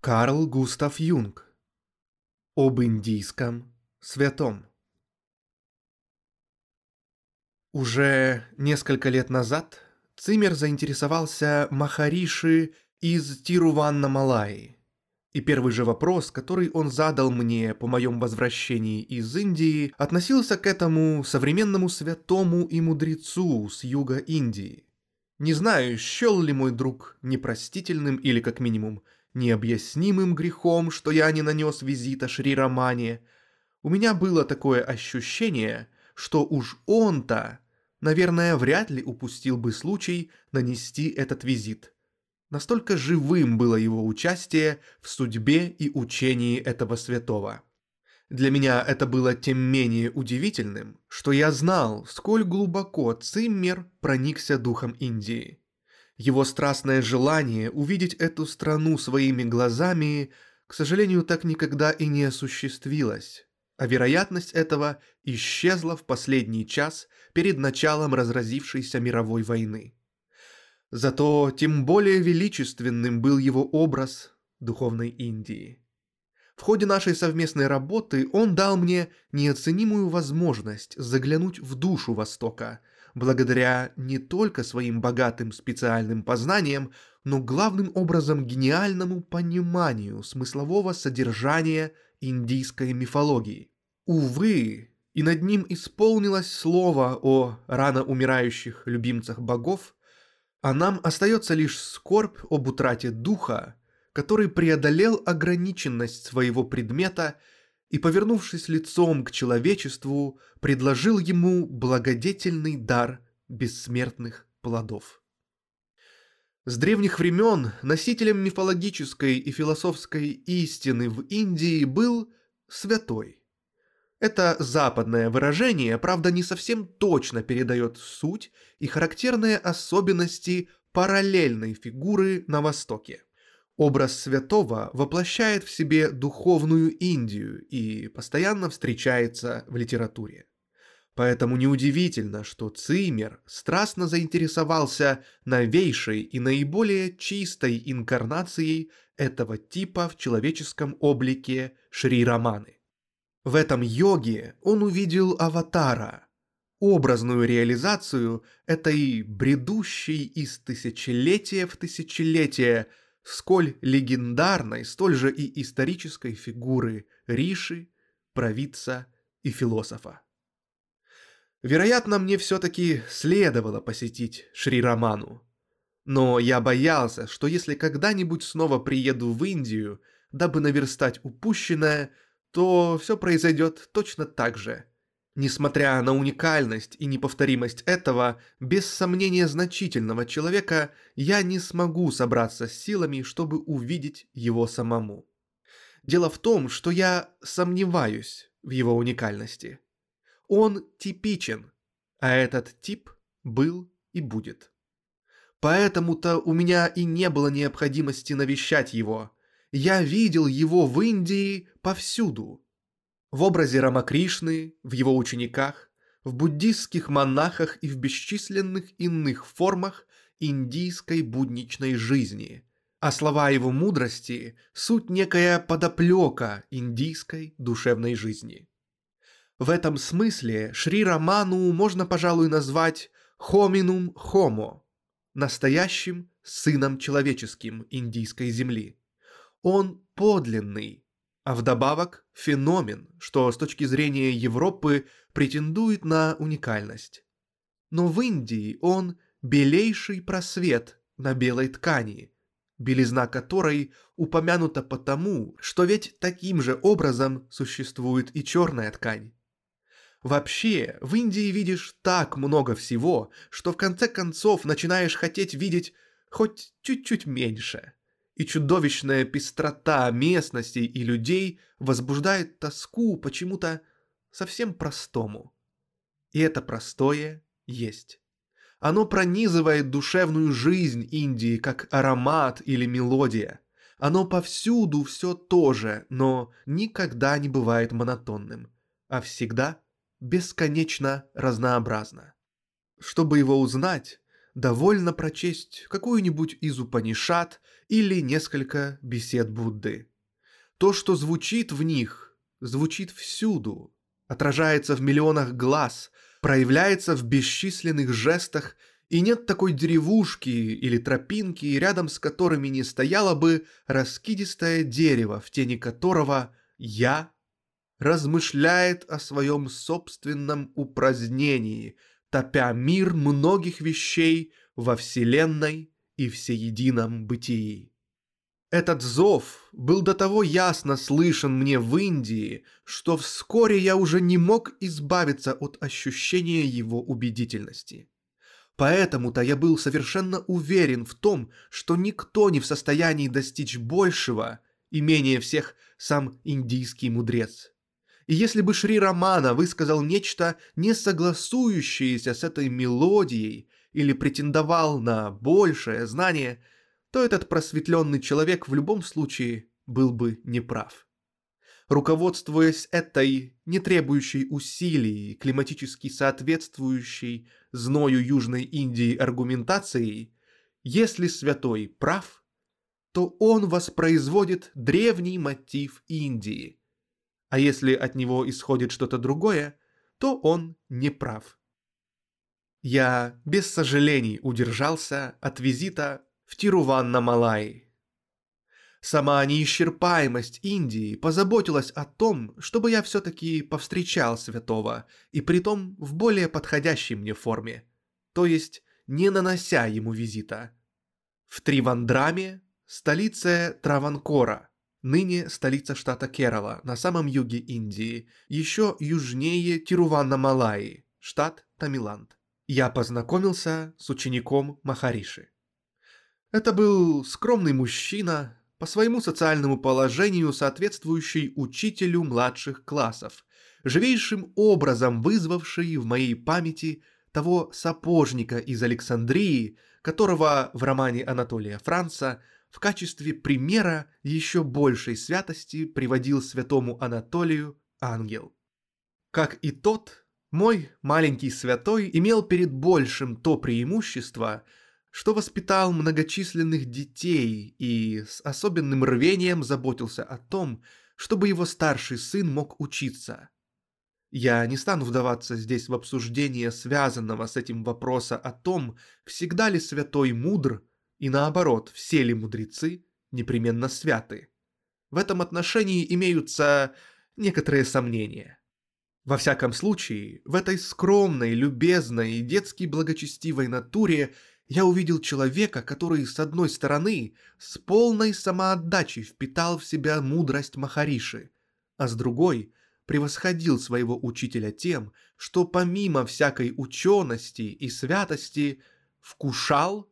Карл Густав Юнг. Об индийском святом. Уже несколько лет назад Циммер заинтересовался Махариши из Тируваннамалаи, и первый же вопрос, который он задал мне по моем возвращении из Индии, относился к этому современному святому и мудрецу с юга Индии. Не знаю, счел ли мой друг непростительным или, как минимум, необъяснимым грехом, что я не нанес визита Шри Рамане. У меня было такое ощущение, что уж он-то, наверное, вряд ли упустил бы случай нанести этот визит. Настолько живым было его участие в судьбе и учении этого святого. Для меня это было тем менее удивительным, что я знал, сколь глубоко Циммер проникся духом Индии. Его страстное желание увидеть эту страну своими глазами, к сожалению, так никогда и не осуществилось, а вероятность этого исчезла в последний час перед началом разразившейся мировой войны. Зато тем более величественным был его образ духовной Индии. В ходе нашей совместной работы он дал мне неоценимую возможность заглянуть в душу Востока, благодаря не только своим богатым специальным познаниям, но главным образом гениальному пониманию смыслового содержания индийской мифологии. Увы, и над ним исполнилось слово о рано умирающих любимцах богов, а нам остается лишь скорбь об утрате духа, который преодолел ограниченность своего предмета и, повернувшись лицом к человечеству, предложил ему благодетельный дар бессмертных плодов. С древних времен носителем мифологической и философской истины в Индии был святой. Это западное выражение, правда, не совсем точно передает суть и характерные особенности параллельной фигуры на Востоке. Образ святого воплощает в себе духовную Индию и постоянно встречается в литературе. Поэтому неудивительно, что Циммер страстно заинтересовался новейшей и наиболее чистой инкарнацией этого типа в человеческом облике Шри Раманы. В этом йоге он увидел аватара, образную реализацию этой бредущей из тысячелетия в тысячелетие сколь легендарной, столь же и исторической фигуры риши, провидца и философа. Вероятно, мне все-таки следовало посетить Шри Раману, но я боялся, что если когда-нибудь снова приеду в Индию, дабы наверстать упущенное, то все произойдет точно так же. Несмотря на уникальность и неповторимость этого, без сомнения значительного человека, я не смогу собраться с силами, чтобы увидеть его самому. Дело в том, что я сомневаюсь в его уникальности. Он типичен, а этот тип был и будет. Поэтому-то у меня и не было необходимости навещать его. Я видел его в Индии повсюду. В образе Рамакришны, в его учениках, в буддистских монахах и в бесчисленных иных формах индийской будничной жизни. А слова его мудрости – суть некая подоплека индийской душевной жизни. В этом смысле Шри Раману можно, пожалуй, назвать «хоминум хомо» – настоящим сыном человеческим индийской земли. Он подлинный, а вдобавок феномен, что с точки зрения Европы претендует на уникальность. Но в Индии он белейший просвет на белой ткани, белизна которой упомянута потому, что ведь таким же образом существует и черная ткань. Вообще, в Индии видишь так много всего, что в конце концов начинаешь хотеть видеть хоть чуть-чуть меньше. И чудовищная пестрота местностей и людей возбуждает тоску почему-то совсем простому. И это простое есть. Оно пронизывает душевную жизнь Индии, как аромат или мелодия. Оно повсюду все то же, но никогда не бывает монотонным, а всегда бесконечно разнообразно. Чтобы его узнать, довольно прочесть какую-нибудь из Упанишат или несколько бесед Будды. То, что звучит в них, звучит всюду, отражается в миллионах глаз, проявляется в бесчисленных жестах, и нет такой деревушки или тропинки, рядом с которыми не стояло бы раскидистое дерево, в тени которого «я» размышляет о своем собственном упразднении, топя мир многих вещей во Вселенной и всеедином бытии. Этот зов был до того ясно слышен мне в Индии, что вскоре я уже не мог избавиться от ощущения его убедительности. Поэтому-то я был совершенно уверен в том, что никто не в состоянии достичь большего и менее всех сам индийский мудрец. И если бы Шри Рамана высказал нечто, не согласующееся с этой мелодией, или претендовал на большее знание, то этот просветленный человек в любом случае был бы неправ. Руководствуясь этой, не требующей усилий, климатически соответствующей зною Южной Индии аргументацией, если святой прав, то он воспроизводит древний мотив Индии, а если от него исходит что-то другое, то он не прав. Я без сожалений удержался от визита в Тируваннамалай. Сама неисчерпаемость Индии позаботилась о том, чтобы я все-таки повстречал святого, и притом в более подходящей мне форме, то есть не нанося ему визита. В Тривандраме, столице Траванкора, ныне столица штата Керала, на самом юге Индии, еще южнее Тируваннамалаи, штат Тамиланд, я познакомился с учеником Махариши. Это был скромный мужчина, по своему социальному положению соответствующий учителю младших классов, живейшим образом вызвавший в моей памяти того сапожника из Александрии, которого в романе Анатолия Франса в качестве примера еще большей святости приводил святому Анатолию ангел. Как и тот, мой маленький святой имел перед большим то преимущество, что воспитал многочисленных детей и с особенным рвением заботился о том, чтобы его старший сын мог учиться. Я не стану вдаваться здесь в обсуждение связанного с этим вопроса о том, всегда ли святой мудр, и наоборот, все ли мудрецы непременно святы. В этом отношении имеются некоторые сомнения. Во всяком случае, в этой скромной, любезной и детски благочестивой натуре я увидел человека, который, с одной стороны, с полной самоотдачей впитал в себя мудрость Махариши, а с другой превосходил своего учителя тем, что помимо всякой учености и святости вкушал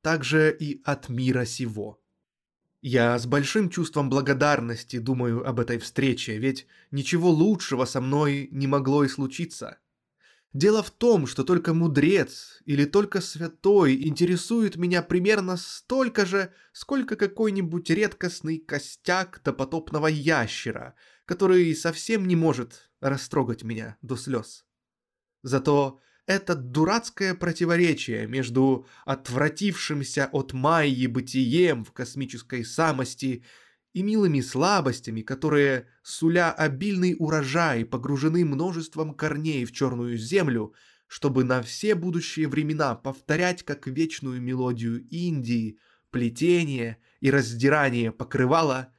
также и от мира сего. Я с большим чувством благодарности думаю об этой встрече, ведь ничего лучшего со мной не могло и случиться. Дело в том, что только мудрец или только святой интересует меня примерно столько же, сколько какой-нибудь редкостный костяк допотопного ящера, который совсем не может растрогать меня до слез. Зато это дурацкое противоречие между отвратившимся от майи бытием в космической самости и милыми слабостями, которые, суля обильный урожай, погружены множеством корней в черную землю, чтобы на все будущие времена повторять как вечную мелодию Индии, плетение и раздирание покрывала,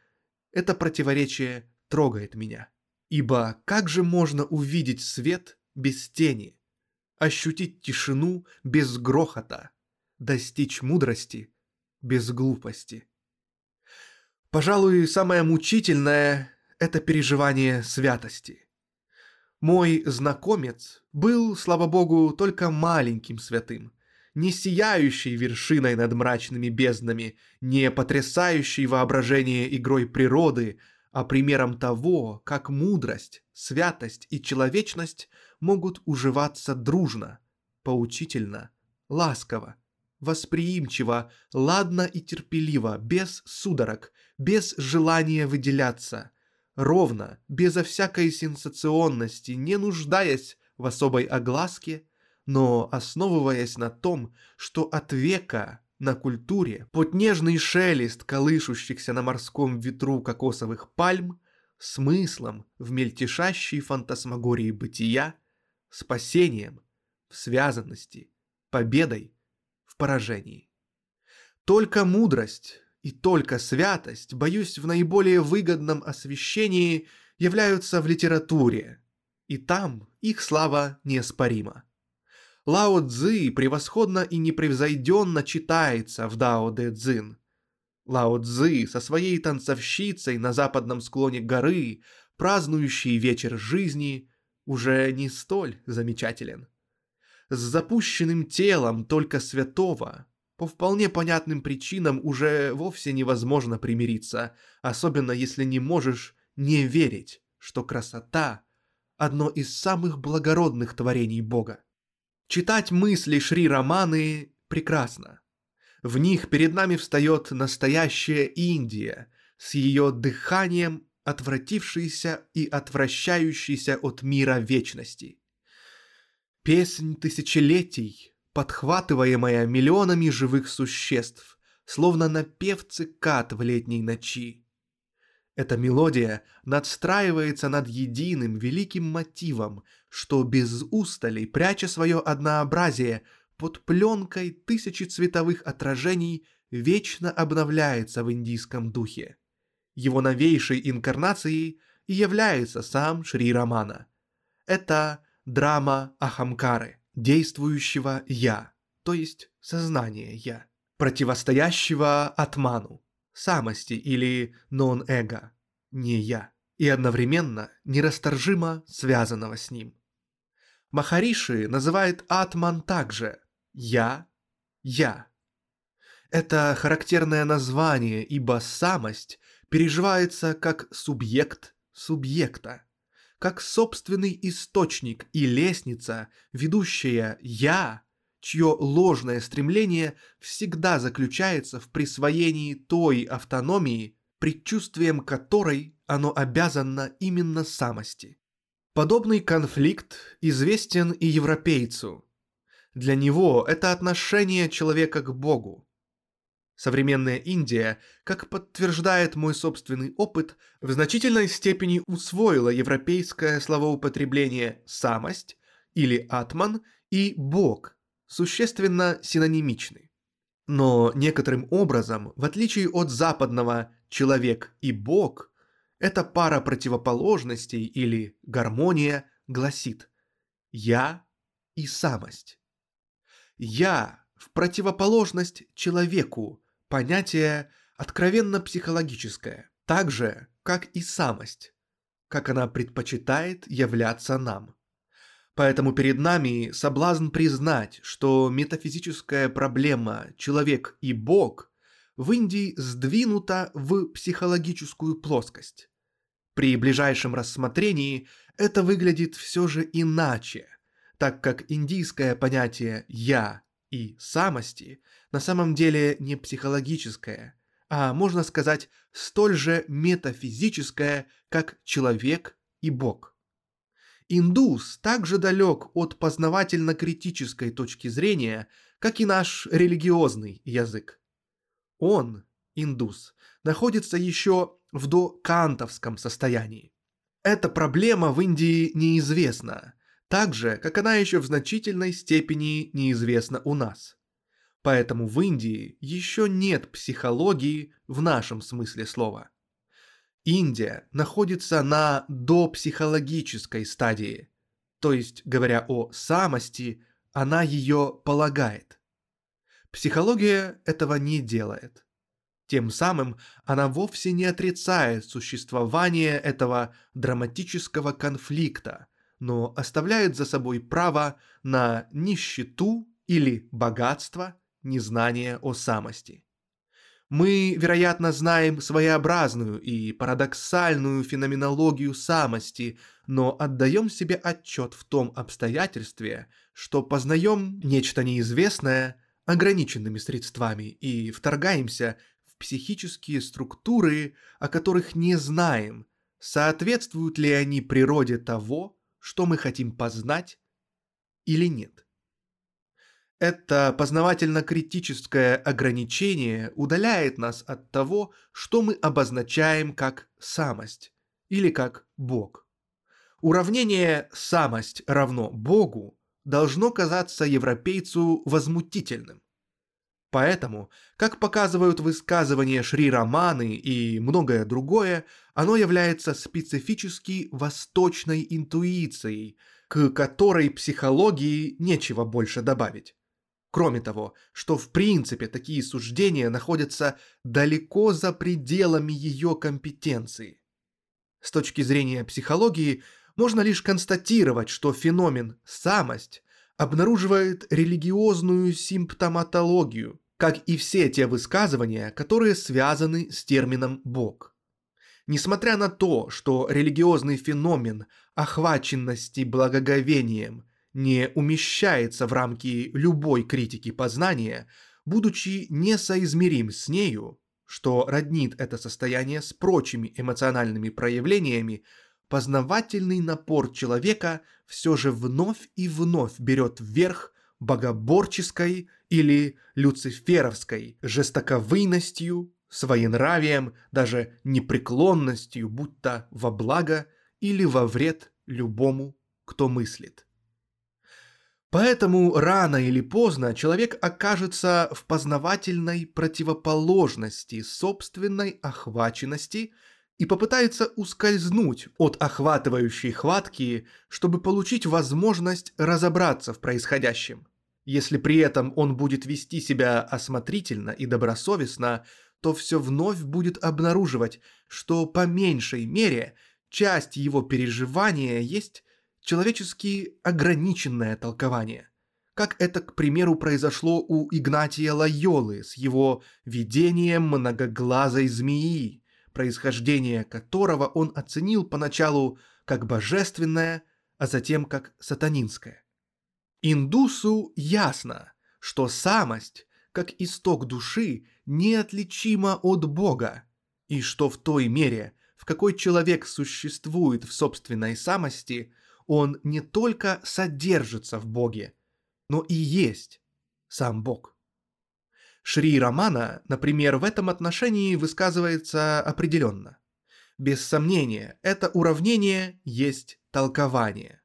это противоречие трогает меня. Ибо как же можно увидеть свет без тени, ощутить тишину без грохота, достичь мудрости без глупости? Пожалуй, самое мучительное – это переживание святости. Мой знакомец был, слава богу, только маленьким святым, не сияющий вершиной над мрачными безднами, не потрясающий воображение игрой природы, а примером того, как мудрость, святость и человечность могут уживаться дружно, поучительно, ласково, восприимчиво, ладно и терпеливо, без судорог, без желания выделяться, ровно, безо всякой сенсационности, не нуждаясь в особой огласке, но основываясь на том, что от века на культуре под нежный шелест колышущихся на морском ветру кокосовых пальм смыслом в мельтешащей фантасмагории бытия, спасением в связанности, победой в поражении. Только мудрость и только святость, боюсь, в наиболее выгодном освещении являются в литературе, и там их слава неоспорима. Лао-цзы превосходно и непревзойденно читается в Дао-де-цзин. Лао-цзы со своей танцовщицей на западном склоне горы, празднующий вечер жизни, уже не столь замечателен. С запущенным телом только святого по вполне понятным причинам уже вовсе невозможно примириться, особенно если не можешь не верить, что красота – одно из самых благородных творений Бога. Читать мысли Шри Раманы прекрасно. В них перед нами встает настоящая Индия с ее дыханием, отвратившейся и отвращающейся от мира вечности. Песнь тысячелетий, подхватываемая миллионами живых существ, словно напев цикад в летней ночи. Эта мелодия надстраивается над единым великим мотивом, что без устали, пряча свое однообразие, под пленкой тысячи цветовых отражений вечно обновляется в индийском духе. Его новейшей инкарнацией и является сам Шри Рамана. Это драма Ахамкары, действующего «я», то есть сознания «я», противостоящего атману, самости или нон-эго, не я, и одновременно нерасторжимо связанного с ним. Махариши называет атман также «я». Это характерное название, ибо самость переживается как субъект субъекта, как собственный источник и лестница, ведущая «я», чье ложное стремление всегда заключается в присвоении той автономии, предчувствием которой оно обязано именно самости. Подобный конфликт известен и европейцу. Для него это отношение человека к Богу. Современная Индия, как подтверждает мой собственный опыт, в значительной степени усвоила европейское словоупотребление «самость» или «атман» и «бог», существенно синонимичны. Но некоторым образом, в отличие от западного «человек» и «бог», эта пара противоположностей или гармония гласит «я» и «самость». «Я» в противоположность «человеку» – понятие откровенно психологическое, так же, как и «самость», как она предпочитает являться нам. Поэтому перед нами соблазн признать, что метафизическая проблема «человек и Бог» в Индии сдвинута в психологическую плоскость. При ближайшем рассмотрении это выглядит все же иначе, так как индийское понятие «я» и «самости» на самом деле не психологическое, а, можно сказать, столь же метафизическое, как «человек и Бог». Индус также далек от познавательно-критической точки зрения, как и наш религиозный язык. Он, индус, находится еще в докантовском состоянии. Эта проблема в Индии неизвестна, так же, как она еще в значительной степени неизвестна у нас. Поэтому в Индии еще нет психологии в нашем смысле слова. Индия находится на допсихологической стадии, то есть, говоря о самости, она ее полагает. Психология этого не делает. Тем самым она вовсе не отрицает существование этого драматического конфликта, но оставляет за собой право на нищету или богатство незнания о самости. Мы, вероятно, знаем своеобразную и парадоксальную феноменологию самости, но отдаем себе отчет в том обстоятельстве, что познаем нечто неизвестное ограниченными средствами и вторгаемся в психические структуры, о которых не знаем, соответствуют ли они природе того, что мы хотим познать, или нет. Это познавательно-критическое ограничение удаляет нас от того, что мы обозначаем как самость или как Бог. Уравнение «самость равно Богу» должно казаться европейцу возмутительным. Поэтому, как показывают высказывания Шри Раманы и многое другое, оно является специфически восточной интуицией, к которой психологии нечего больше добавить. Кроме того, что в принципе такие суждения находятся далеко за пределами ее компетенции. С точки зрения психологии, можно лишь констатировать, что феномен «самость» обнаруживает религиозную симптоматологию, как и все те высказывания, которые связаны с термином «бог». Несмотря на то, что религиозный феномен охваченности благоговением не умещается в рамки любой критики познания, будучи несоизмерим с нею, что роднит это состояние с прочими эмоциональными проявлениями, познавательный напор человека все же вновь и вновь берет вверх богоборческой или люциферовской жестоковыйностью, своенравием, даже непреклонностью, будто во благо или во вред любому, кто мыслит. Поэтому рано или поздно человек окажется в познавательной противоположности собственной охваченности и попытается ускользнуть от охватывающей хватки, чтобы получить возможность разобраться в происходящем. Если при этом он будет вести себя осмотрительно и добросовестно, то все вновь будет обнаруживать, что по меньшей мере часть его переживания есть человечески ограниченное толкование, как это, к примеру, произошло у Игнатия Лойолы с его видением многоглазой змеи, происхождение которого он оценил поначалу как божественное, а затем как сатанинское. Индусу ясно, что самость, как исток души, неотличима от Бога, и что в той мере, в какой человек существует в собственной самости, он не только содержится в Боге, но и есть сам Бог. Шри Рамана, например, в этом отношении высказывается определенно. Без сомнения, это уравнение есть толкование.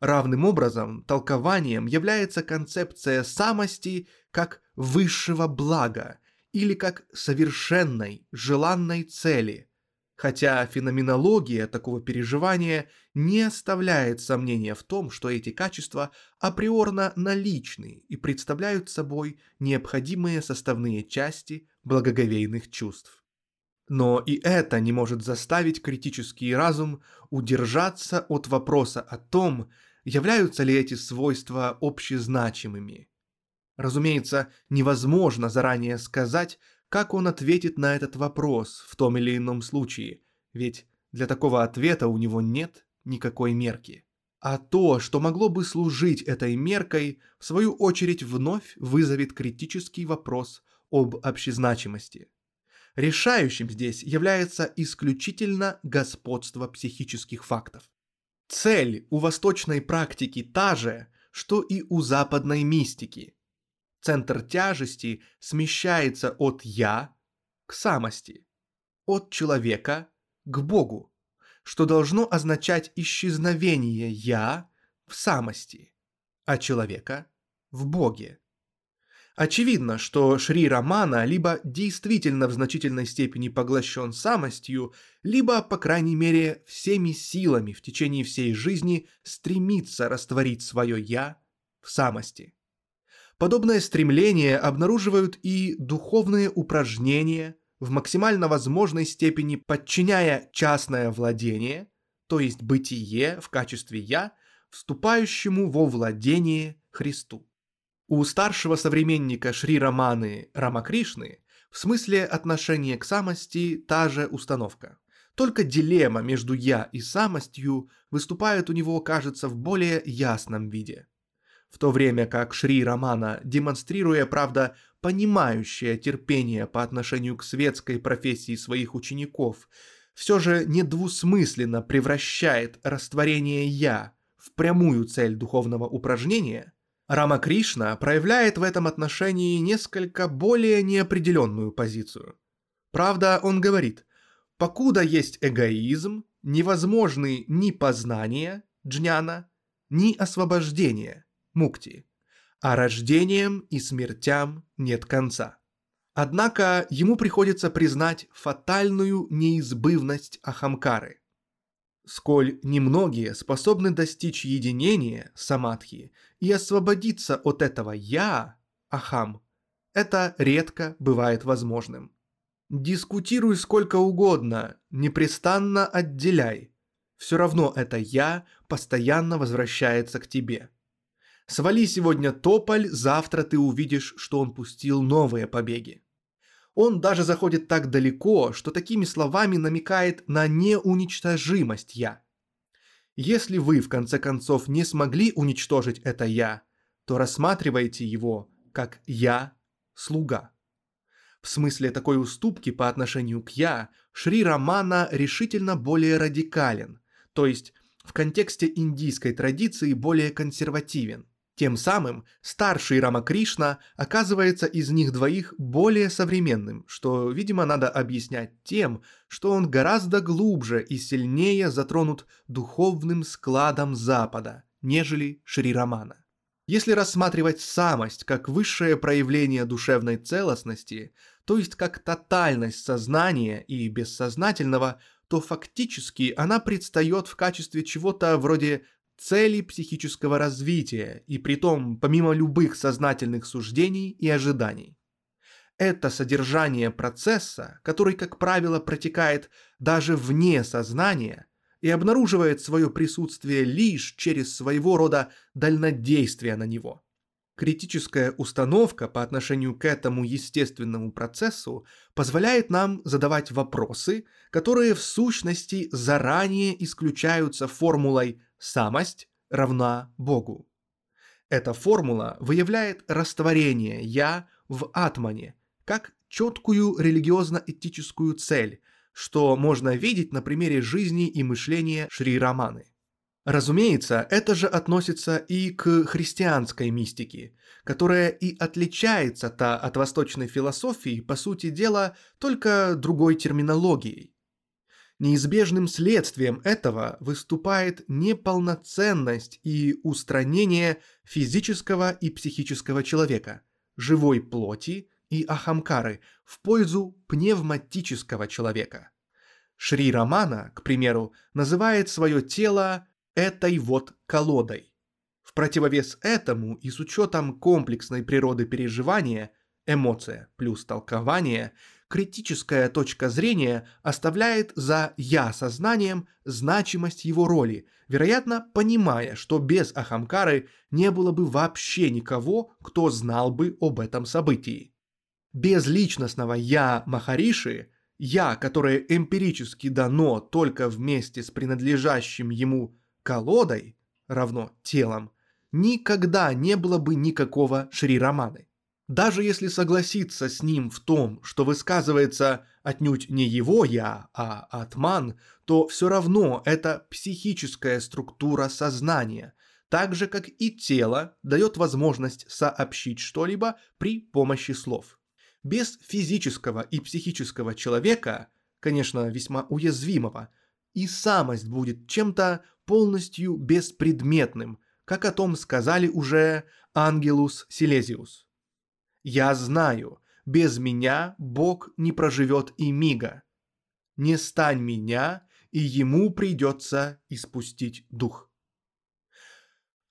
Равным образом, толкованием является концепция самости как высшего блага или как совершенной, желанной цели, хотя феноменология такого переживания не оставляет сомнения в том, что эти качества априорно наличны и представляют собой необходимые составные части благоговейных чувств. Но и это не может заставить критический разум удержаться от вопроса о том, являются ли эти свойства общезначимыми. Разумеется, невозможно заранее сказать, как он ответит на этот вопрос в том или ином случае, ведь для такого ответа у него нет никакой мерки. А то, что могло бы служить этой меркой, в свою очередь вновь вызовет критический вопрос об общезначимости. Решающим здесь является исключительно господство психических фактов. Цель у восточной практики та же, что и у западной мистики. Центр тяжести смещается от «я» к самости, от человека к Богу, что должно означать исчезновение «я» в самости, а человека в Боге. Очевидно, что Шри Рамана либо действительно в значительной степени поглощен самостью, либо, по крайней мере, всеми силами в течение всей жизни стремится растворить свое «я» в самости. Подобное стремление обнаруживают и духовные упражнения, в максимально возможной степени подчиняя частное владение, то есть бытие в качестве «я», вступающему во владение Христу. У старшего современника Шри Раманы Рамакришны в смысле отношения к самости та же установка. Только дилемма между «я» и самостью выступает у него, кажется, в более ясном виде. В то время как Шри Рамана, демонстрируя, правда, понимающее терпение по отношению к светской профессии своих учеников, все же недвусмысленно превращает растворение «я» в прямую цель духовного упражнения, Рамакришна проявляет в этом отношении несколько более неопределенную позицию. Правда, он говорит, покуда есть эгоизм, невозможны ни познание, джняна, ни освобождение, мукти, а рождениям и смертям нет конца. Однако ему приходится признать фатальную неизбывность ахамкары. Сколь немногие способны достичь единения, самадхи, и освободиться от этого «я», ахам, это редко бывает возможным. Дискутируй сколько угодно, непрестанно отделяй. Все равно это «я» постоянно возвращается к тебе. Свали сегодня тополь, завтра ты увидишь, что он пустил новые побеги. Он даже заходит так далеко, что такими словами намекает на неуничтожимость «я». Если вы, в конце концов, не смогли уничтожить это «я», то рассматривайте его как «я» — слуга. В смысле такой уступки по отношению к «я» Шри Рамана решительно более радикален, то есть в контексте индийской традиции более консервативен. Тем самым старший Рамакришна оказывается из них двоих более современным, что, видимо, надо объяснять тем, что он гораздо глубже и сильнее затронут духовным складом Запада, нежели Шри Рамана. Если рассматривать самость как высшее проявление душевной целостности, то есть как тотальность сознания и бессознательного, то фактически она предстает в качестве чего-то вроде цели психического развития, и притом помимо любых сознательных суждений и ожиданий. Это содержание процесса, который, как правило, протекает даже вне сознания и обнаруживает свое присутствие лишь через своего рода дальнодействие на него. Критическая установка по отношению к этому естественному процессу позволяет нам задавать вопросы, которые в сущности заранее исключаются формулой «самость равна Богу». Эта формула выявляет растворение «я» в атмане как четкую религиозно-этическую цель, что можно видеть на примере жизни и мышления Шри Раманы. Разумеется, это же относится и к христианской мистике, которая и отличается-то от восточной философии, по сути дела, только другой терминологией. Неизбежным следствием этого выступает неполноценность и устранение физического и психического человека, живой плоти и ахамкары в пользу пневматического человека. Шри Рамана, к примеру, называет свое тело этой вот колодой. В противовес этому и с учетом комплексной природы переживания, эмоция плюс толкование – критическая точка зрения оставляет за «я-сознанием» значимость его роли, вероятно, понимая, что без ахамкары не было бы вообще никого, кто знал бы об этом событии. Без личностного «я» Махариши, «я», которое эмпирически дано только вместе с принадлежащим ему колодой, равно телом, никогда не было бы никакого Шри Раманы. Даже если согласиться с ним в том, что высказывается отнюдь не его «я», а «атман», то все равно это психическая структура сознания, так же, как и тело дает возможность сообщить что-либо при помощи слов. Без физического и психического человека, конечно, весьма уязвимого, и самость будет чем-то полностью беспредметным, как о том сказали уже Ангелус Силезиус. «Я знаю, без меня Бог не проживет и мига. Не стань меня, и ему придется испустить дух».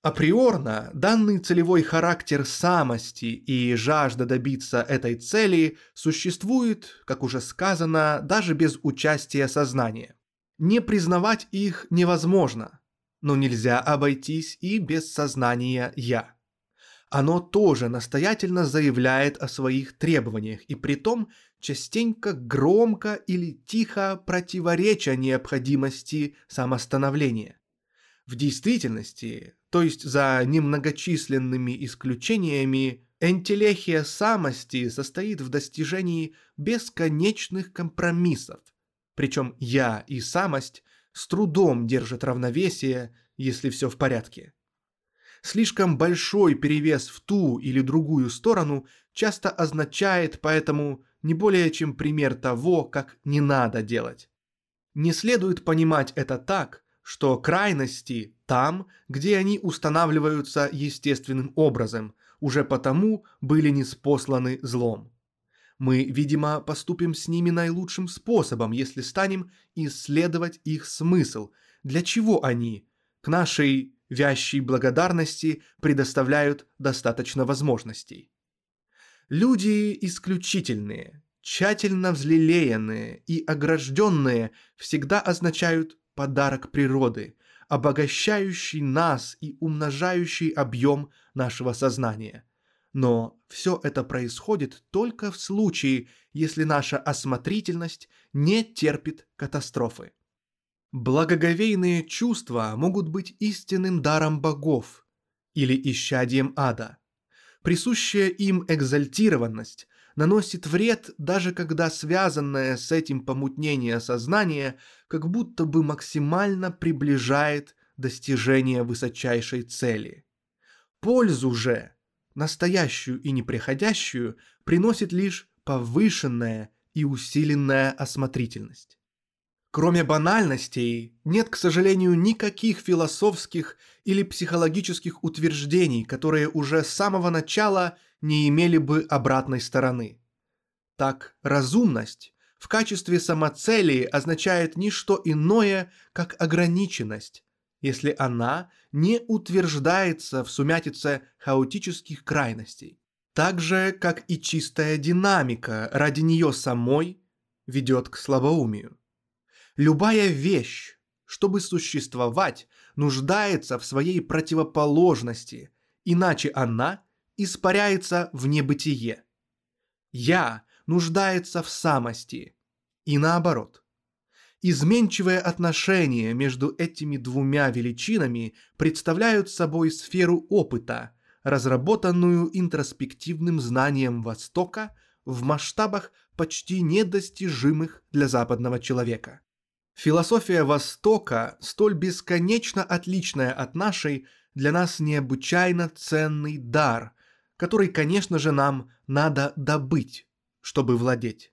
Априорно данный целевой характер самости и жажда добиться этой цели существует, как уже сказано, даже без участия сознания. Не признавать их невозможно, но нельзя обойтись и без сознания «я». Оно тоже настоятельно заявляет о своих требованиях, и притом частенько громко или тихо противореча необходимости самостановления. В действительности, то есть за немногочисленными исключениями, энтелехия самости состоит в достижении бесконечных компромиссов, причем «я» и «самость» с трудом держат равновесие, если все в порядке. слишком большой перевес в ту или другую сторону часто означает поэтому не более чем пример того, как не надо делать. Не следует понимать это так, что крайности там, где они устанавливаются естественным образом, уже потому были ниспосланы злом. Мы, видимо, поступим с ними наилучшим способом, если станем исследовать их смысл, для чего они, к нашей вящей благодарности, предоставляют достаточно возможностей. Люди исключительные, тщательно взлелеянные и огражденные всегда означают подарок природы, обогащающий нас и умножающий объем нашего сознания. Но все это происходит только в случае, если наша осмотрительность не терпит катастрофы. Благоговейные чувства могут быть истинным даром богов или исчадием ада. Присущая им экзальтированность наносит вред, даже когда связанное с этим помутнение сознания как будто бы максимально приближает достижение высочайшей цели. Пользу же, настоящую и неприходящую, приносит лишь повышенная и усиленная осмотрительность. Кроме банальностей, нет, к сожалению, никаких философских или психологических утверждений, которые уже с самого начала не имели бы обратной стороны. Так, разумность в качестве самоцели означает не что иное, как ограниченность, если она не утверждается в сумятице хаотических крайностей. Так же, как и чистая динамика ради нее самой ведет к слабоумию. Любая вещь, чтобы существовать, нуждается в своей противоположности, иначе она испаряется в небытие. Я нуждается в самости, и наоборот. Изменчивые отношения между этими двумя величинами представляют собой сферу опыта, разработанную интроспективным знанием Востока в масштабах, почти недостижимых для западного человека. Философия Востока, столь бесконечно отличная от нашей, для нас необычайно ценный дар, который, конечно же, нам надо добыть, чтобы владеть.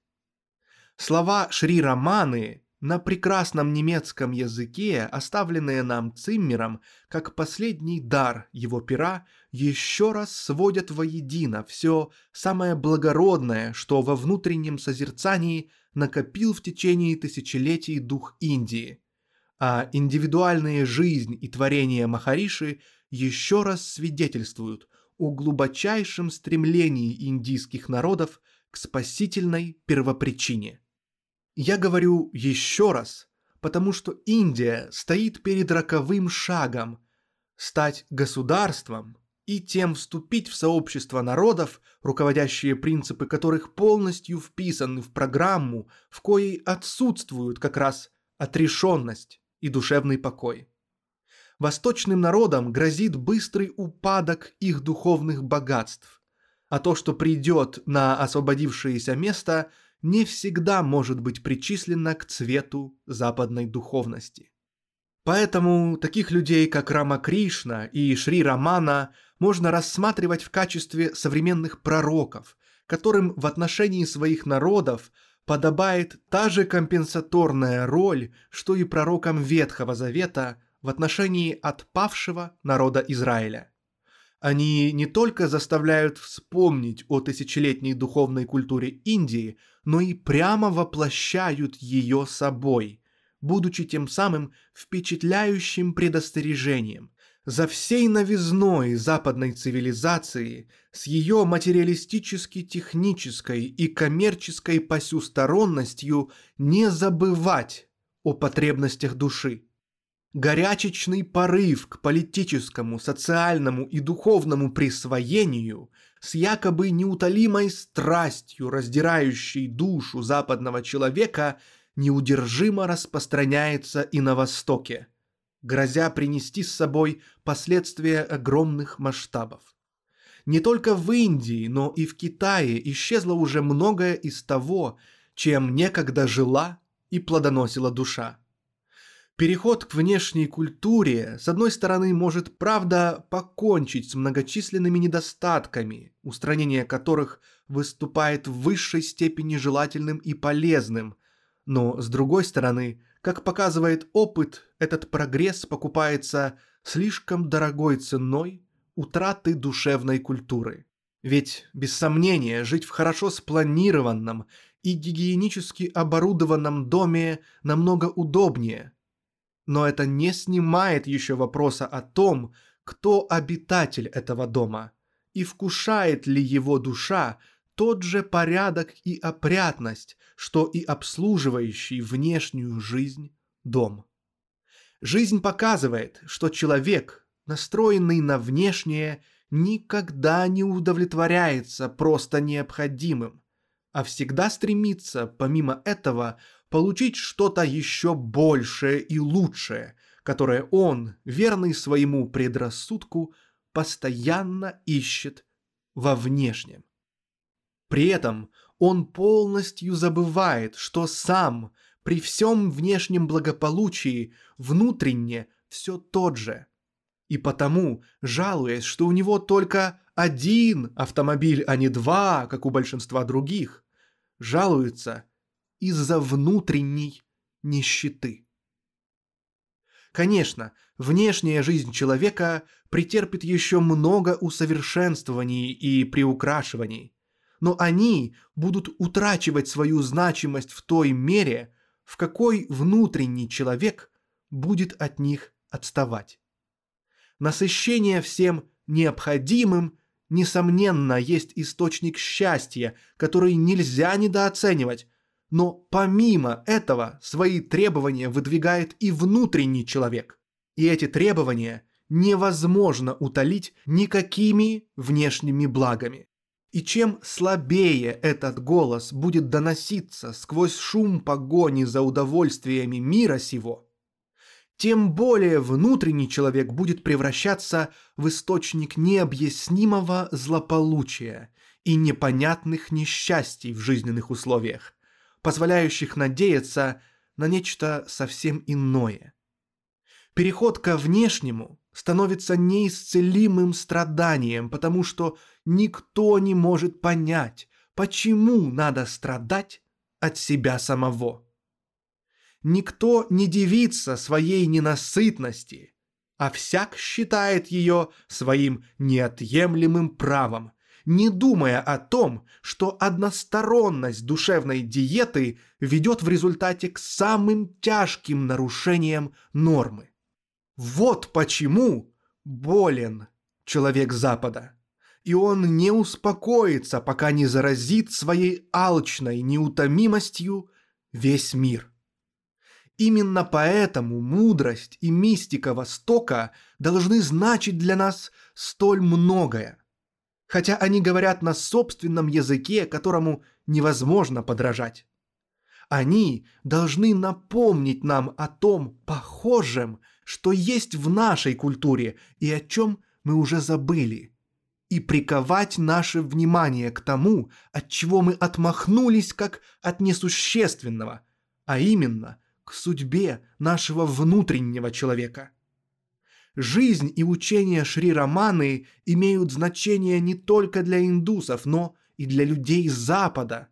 Слова Шри Раманы на прекрасном немецком языке, оставленные нам Циммером, как последний дар его пера, еще раз сводят воедино все самое благородное, что во внутреннем созерцании накопил в течение тысячелетий дух Индии, а индивидуальная жизнь и творение Махариши еще раз свидетельствуют о глубочайшем стремлении индийских народов к спасительной первопричине. Я говорю еще раз, потому что Индия стоит перед роковым шагом – стать государством и тем вступить в сообщество народов, руководящие принципы которых полностью вписаны в программу, в коей отсутствуют как раз отрешенность и душевный покой. Восточным народам грозит быстрый упадок их духовных богатств, а то, что придет на освободившееся место, не всегда может быть причислено к цвету западной духовности. Поэтому таких людей, как Рамакришна и Шри Рамана, можно рассматривать в качестве современных пророков, которым в отношении своих народов подобает та же компенсаторная роль, что и пророкам Ветхого Завета в отношении отпавшего народа Израиля. Они не только заставляют вспомнить о тысячелетней духовной культуре Индии, но и прямо воплощают ее собой, будучи тем самым впечатляющим предостережением. За всей новизной западной цивилизации, с ее материалистически-технической и коммерческой посюсторонностью не забывать о потребностях души. Горячечный порыв к политическому, социальному и духовному присвоению с якобы неутолимой страстью, раздирающей душу западного человека, неудержимо распространяется и на Востоке, грозя принести с собой последствия огромных масштабов. Не только в Индии, но и в Китае исчезло уже многое из того, чем некогда жила и плодоносила душа. Переход к внешней культуре, с одной стороны, может, правда, покончить с многочисленными недостатками, устранение которых выступает в высшей степени желательным и полезным, но, с другой стороны, как показывает опыт, этот прогресс покупается слишком дорогой ценой утраты душевной культуры. Ведь, без сомнения, жить в хорошо спланированном и гигиенически оборудованном доме намного удобнее. Но это не снимает еще вопроса о том, кто обитатель этого дома, и вкушает ли его душа тот же порядок и опрятность, что и обслуживающий внешнюю жизнь дом. Жизнь показывает, что человек, настроенный на внешнее, никогда не удовлетворяется просто необходимым, а всегда стремится, помимо этого, получить что-то еще большее и лучшее, которое он, верный своему предрассудку, постоянно ищет во внешнем. При этом он полностью забывает, что сам, при всем внешнем благополучии, внутренне все тот же. И потому, жалуясь, что у него только один автомобиль, а не два, как у большинства других, жалуется из-за внутренней нищеты. Конечно, внешняя жизнь человека претерпит еще много усовершенствований и приукрашиваний, но они будут утрачивать свою значимость в той мере, в какой внутренний человек будет от них отставать. Насыщение всем необходимым, несомненно, есть источник счастья, который нельзя недооценивать, но помимо этого свои требования выдвигает и внутренний человек. И эти требования невозможно утолить никакими внешними благами. И чем слабее этот голос будет доноситься сквозь шум погони за удовольствиями мира сего, тем более внутренний человек будет превращаться в источник необъяснимого злополучия и непонятных несчастий в жизненных условиях, позволяющих надеяться на нечто совсем иное. Переход ко внешнему становится неисцелимым страданием, потому что никто не может понять, почему надо страдать от себя самого. Никто не дивится своей ненасытности, а всяк считает ее своим неотъемлемым правом, не думая о том, что односторонность душевной диеты ведет в результате к самым тяжким нарушениям нормы. Вот почему болен человек Запада, и он не успокоится, пока не заразит своей алчной неутомимостью весь мир. Именно поэтому мудрость и мистика Востока должны значить для нас столь многое. Хотя они говорят на собственном языке, которому невозможно подражать. Они должны напомнить нам о том похожем, что есть в нашей культуре и о чем мы уже забыли, и приковать наше внимание к тому, от чего мы отмахнулись как от несущественного, а именно – к судьбе нашего внутреннего человека. Жизнь и учения Шри Раманы имеют значение не только для индусов, но и для людей Запада.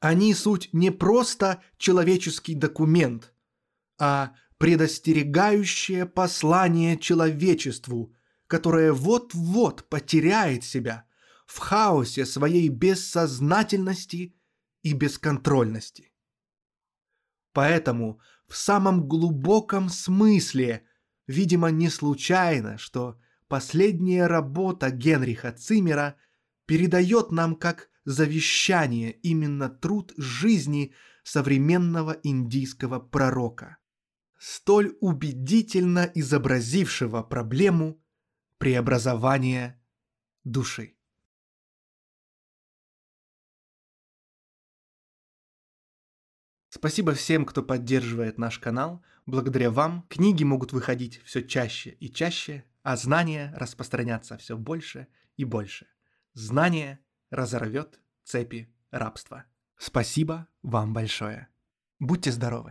Они суть не просто человеческий документ, а предостерегающее послание человечеству, которое вот-вот потеряет себя в хаосе своей бессознательности и бесконтрольности. Поэтому в самом глубоком смысле, видимо, не случайно, что последняя работа Генриха Циммера передает нам как завещание именно труд жизни современного индийского пророка, столь убедительно изобразившего проблему преобразования души. Спасибо всем, кто поддерживает наш канал. Благодаря вам книги могут выходить все чаще и чаще, а знания распространяться все больше и больше. Знание разорвет цепи рабства. Спасибо вам большое. Будьте здоровы.